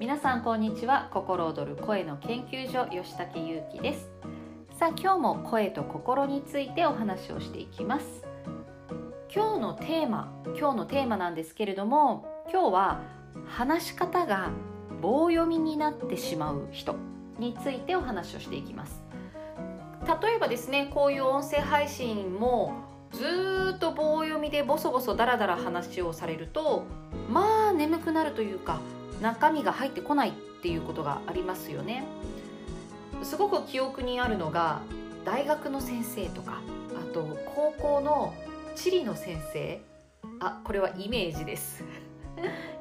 皆さんこんにちは。心躍る声の研究所吉武優希です。さあ今日も声と心についてお話をしていきます。今日のテーマなんですけれども、今日は話し方が棒読みになってしまう人についてお話をしていきます。例えばですね、こういう音声配信もずっと棒読みでボソボソダラダラ話をされると、まあ眠くなるというか、中身が入ってこないっていうことがありますよね。すごく記憶にあるのが大学の先生とか、あと高校の地理の先生、これはイメージです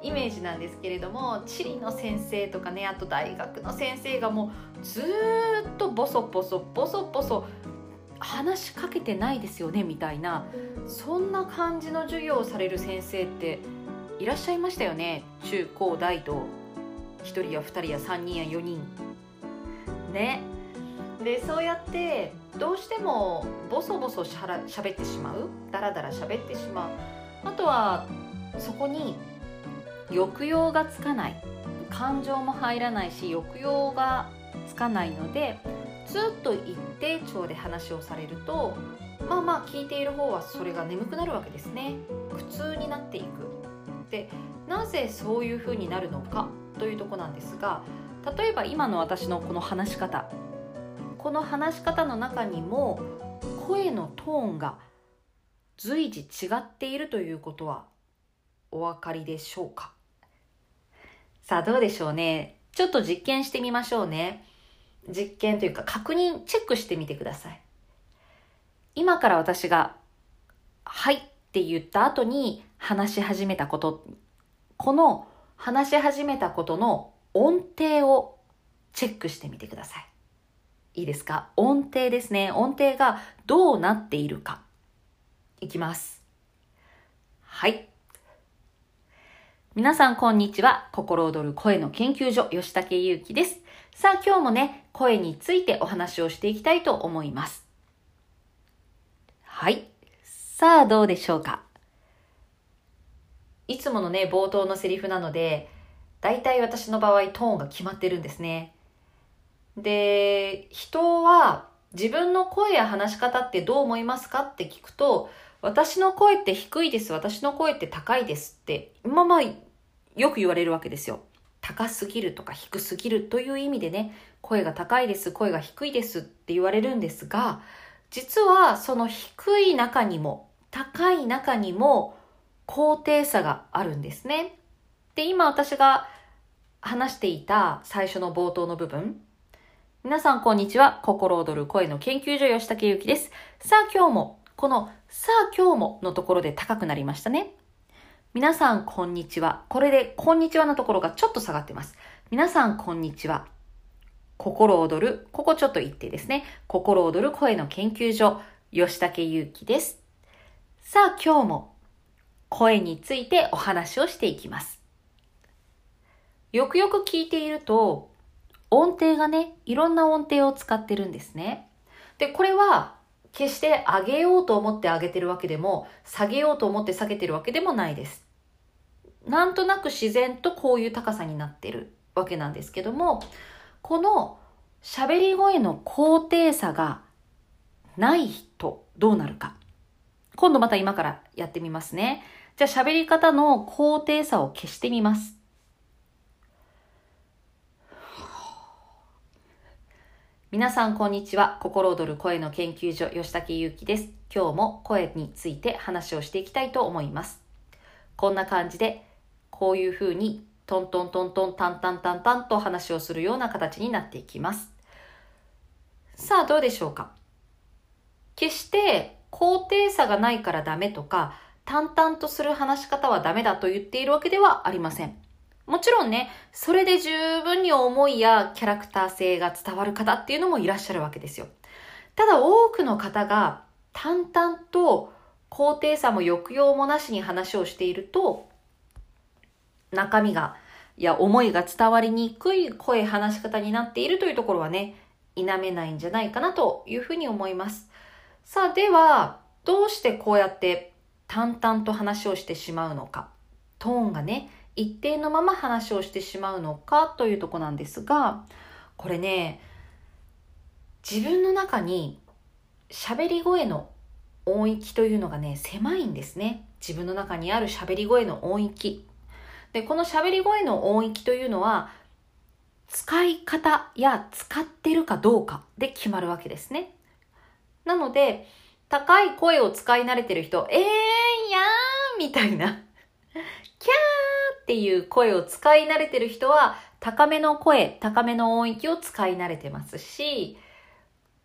イメージなんですけれども、地理の先生とかね、あと大学の先生がもうずっとボソボソ話しかけてないですよねみたいな、そんな感じの授業をされる先生っていらっしゃいましたよね。中高大と1人や2人や3人や4人ね。でそうやってどうしてもボソボソ喋ってしまう、ダラダラ喋ってしまう、あとはそこに抑揚がつかない、感情も入らないし抑揚がつかないので、ずっと一定調で話をされると、まあ聞いている方はそれが眠くなるわけですね。苦痛になっていく。でなぜそういう風になるのかというとこなんですが、例えば今の私のこの話し方の中にも声のトーンが随時違っているということはお分かりでしょうか。さあどうでしょうね。ちょっと実験してみましょうね。実験というか確認、チェックしてみてください。今から私がはいって言った後に話し始めたこと、この話し始めたことの音程をチェックしてみてください。いいですか？音程ですね。音程がどうなっているか。いきます。はい、皆さんこんにちは。心躍る声の研究所吉武優希です。さあ今日もね、声についてお話をしていきたいと思います。はい、さあどうでしょうか。いつものね、冒頭のセリフなので、だいたい私の場合トーンが決まってるんですね。で人は自分の声や話し方ってどう思いますかって聞くと、私の声って低いです、私の声って高いですって、まあよく言われるわけですよ。高すぎるとか低すぎるという意味でね、声が高いです、声が低いですって言われるんですが、実はその低い中にも高い中にも高低差があるんですね。で今私が話していた最初の冒頭の部分、皆さんこんにちは、心躍る声の研究所吉武優希です。さあ今日もこのさあ今日ものところで高くなりましたね。皆さんこんにちは、これでこんにちはのところがちょっと下がってます。皆さんこんにちは、心躍る、ここちょっと一定ですね。心躍る声の研究所吉武優希です。さあ今日も声についてお話をしていきます。よくよく聞いていると音程がね、いろんな音程を使ってるんですね。でこれは決して上げようと思って上げてるわけでも、下げようと思って下げてるわけでもないです。なんとなく自然とこういう高さになってるわけなんですけども、この喋り声の高低差がない人、どうなるか。今度また今からやってみますね。じゃあ喋り方の高低差を消してみます。皆さんこんにちは、心躍る声の研究所吉武優希です。今日も声について話をしていきたいと思います。こんな感じでこういうふうにトントントントンタンタンタンタンと話をするような形になっていきます。さあどうでしょうか。決して高低差がないからダメとか、淡々とする話し方はダメだと言っているわけではありません。もちろんね、それで十分に思いやキャラクター性が伝わる方っていうのもいらっしゃるわけですよ。ただ多くの方が淡々と高低差も抑揚もなしに話をしていると、中身が、いや思いが伝わりにくい声、話し方になっているというところはね、否めないんじゃないかなというふうに思います。さあでは、どうしてこうやって淡々と話をしてしまうのか。トーンがね、一定のまま話をしてしまうのかというとこなんですが、これね、自分の中に喋り声の音域というのがね、狭いんですね。自分の中にある喋り声の音域で、この喋り声の音域というのは使い方や使ってるかどうかで決まるわけですね。なので高い声を使い慣れてる人、やーみたいなキャーっていう声を使い慣れてる人は高めの声、高めの音域を使い慣れてますし、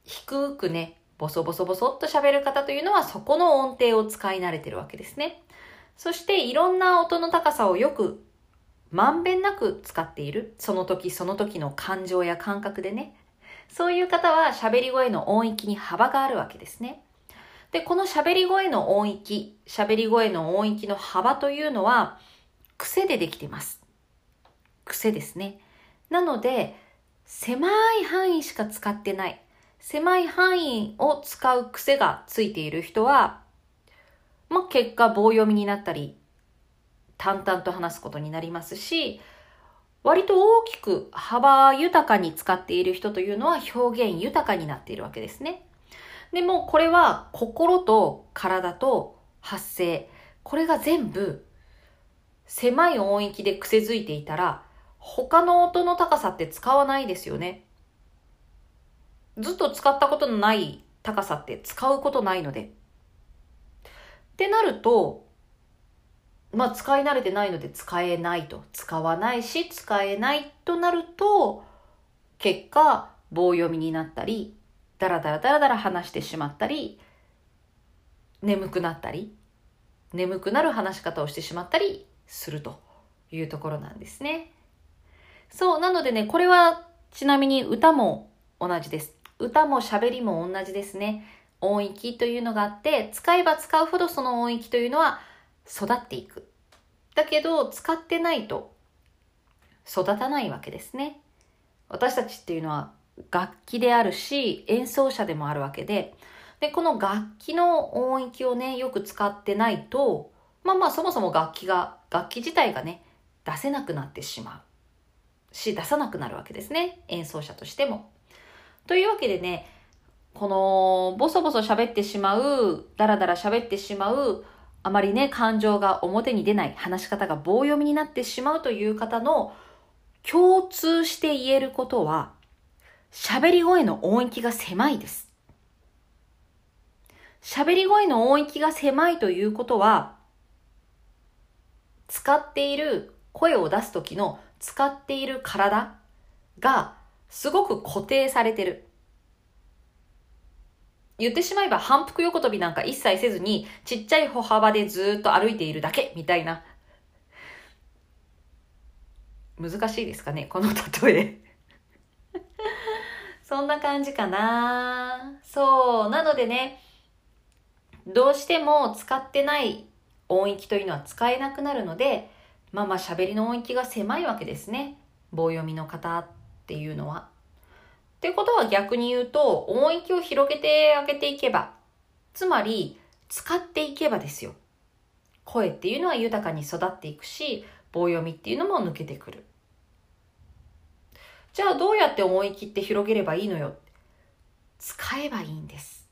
低くねボソボソボソっと喋る方というのはそこの音程を使い慣れてるわけですね。そしていろんな音の高さをよくまんべんなく使っている、その時その時の感情や感覚でね、そういう方は喋り声の音域に幅があるわけですね。で、この喋り声の音域、喋り声の音域の幅というのは癖でできています。癖ですね。なので、狭い範囲しか使ってない、狭い範囲を使う癖がついている人は、結果棒読みになったり、淡々と話すことになりますし、割と大きく幅豊かに使っている人というのは表現豊かになっているわけですね。でもこれは心と体と発声、これが全部狭い音域で癖づいていたら他の音の高さって使わないですよね。ずっと使ったことのない高さって使うことないので。ってなると、使い慣れてないので使わないし使えないとなると、結果棒読みになったり、だらだら話してしまったり、眠くなる話し方をしてしまったりするというところなんですね。そう、なのでね、これはちなみに歌も同じです。歌も喋りも同じですね。音域というのがあって、使えば使うほどその音域というのは育っていく。だけど、使ってないと育たないわけですね。私たちっていうのは、楽器であるし演奏者でもあるわけで、この楽器の音域をねよく使ってないと、そもそも楽器自体がね出せなくなってしまうし、出さなくなるわけですね、演奏者としても。というわけでね、このボソボソ喋ってしまう、ダラダラ喋ってしまう、あまりね感情が表に出ない、話し方が棒読みになってしまうという方の共通して言えることは、喋り声の音域が狭いです。喋り声の音域が狭いということは、使っている声を出す時の使っている体がすごく固定されてる。言ってしまえば反復横跳びなんか一切せずに、ちっちゃい歩幅でずっと歩いているだけみたいな。難しいですかね、この例え。そんな感じかな。そう。なのでね、どうしても使ってない音域というのは使えなくなるので、喋りの音域が狭いわけですね。棒読みの方っていうのは。ってことは逆に言うと、音域を広げてあげていけば、つまり使っていけばですよ。声っていうのは豊かに育っていくし、棒読みっていうのも抜けてくる。じゃあどうやって音域って広げればいいのよ。使えばいいんです。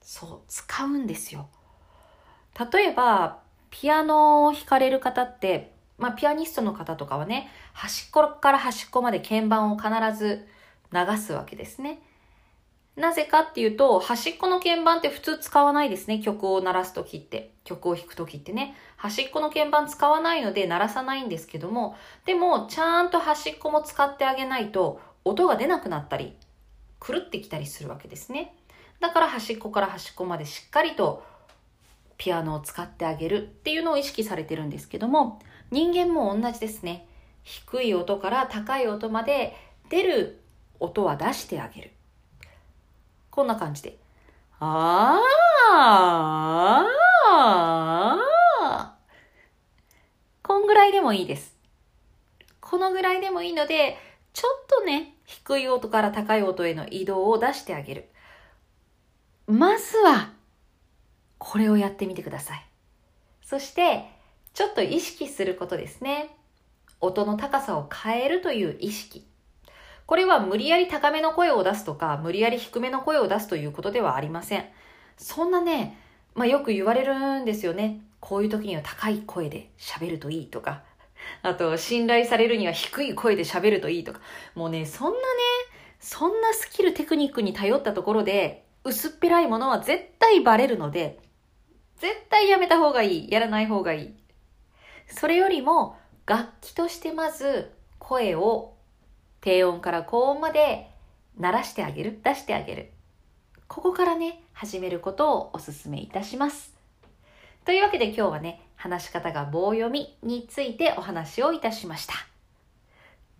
そう、使うんですよ。例えば、ピアノを弾かれる方って、ピアニストの方とかはね、端っこから端っこまで鍵盤を必ず流すわけですね。なぜかっていうと、端っこの鍵盤って普通使わないですね。曲を鳴らすときって、曲を弾くときってね。端っこの鍵盤使わないので鳴らさないんですけども、でもちゃんと端っこも使ってあげないと音が出なくなったり、狂ってきたりするわけですね。だから端っこから端っこまでしっかりとピアノを使ってあげるっていうのを意識されてるんですけども、人間も同じですね。低い音から高い音まで出る音は出してあげる。こんな感じで、こんぐらいでもいいです。このぐらいでもいいので、ちょっとね、低い音から高い音への移動を出してあげる。まずは、これをやってみてください。そして、ちょっと意識することですね。音の高さを変えるという意識。これは無理やり高めの声を出すとか、無理やり低めの声を出すということではありません。そんなね、よく言われるんですよね。こういう時には高い声で喋るといいとか、あと信頼されるには低い声で喋るといいとか、もうね、そんなスキル、テクニックに頼ったところで、薄っぺらいものは絶対バレるので、絶対やめた方がいい、やらない方がいい。それよりも楽器としてまず声を低音から高音まで鳴らしてあげる、出してあげる。ここからね、始めることをお勧めいたします。というわけで今日はね、話し方が棒読みについてお話をいたしました。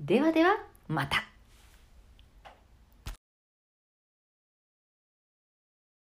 ではでは、また。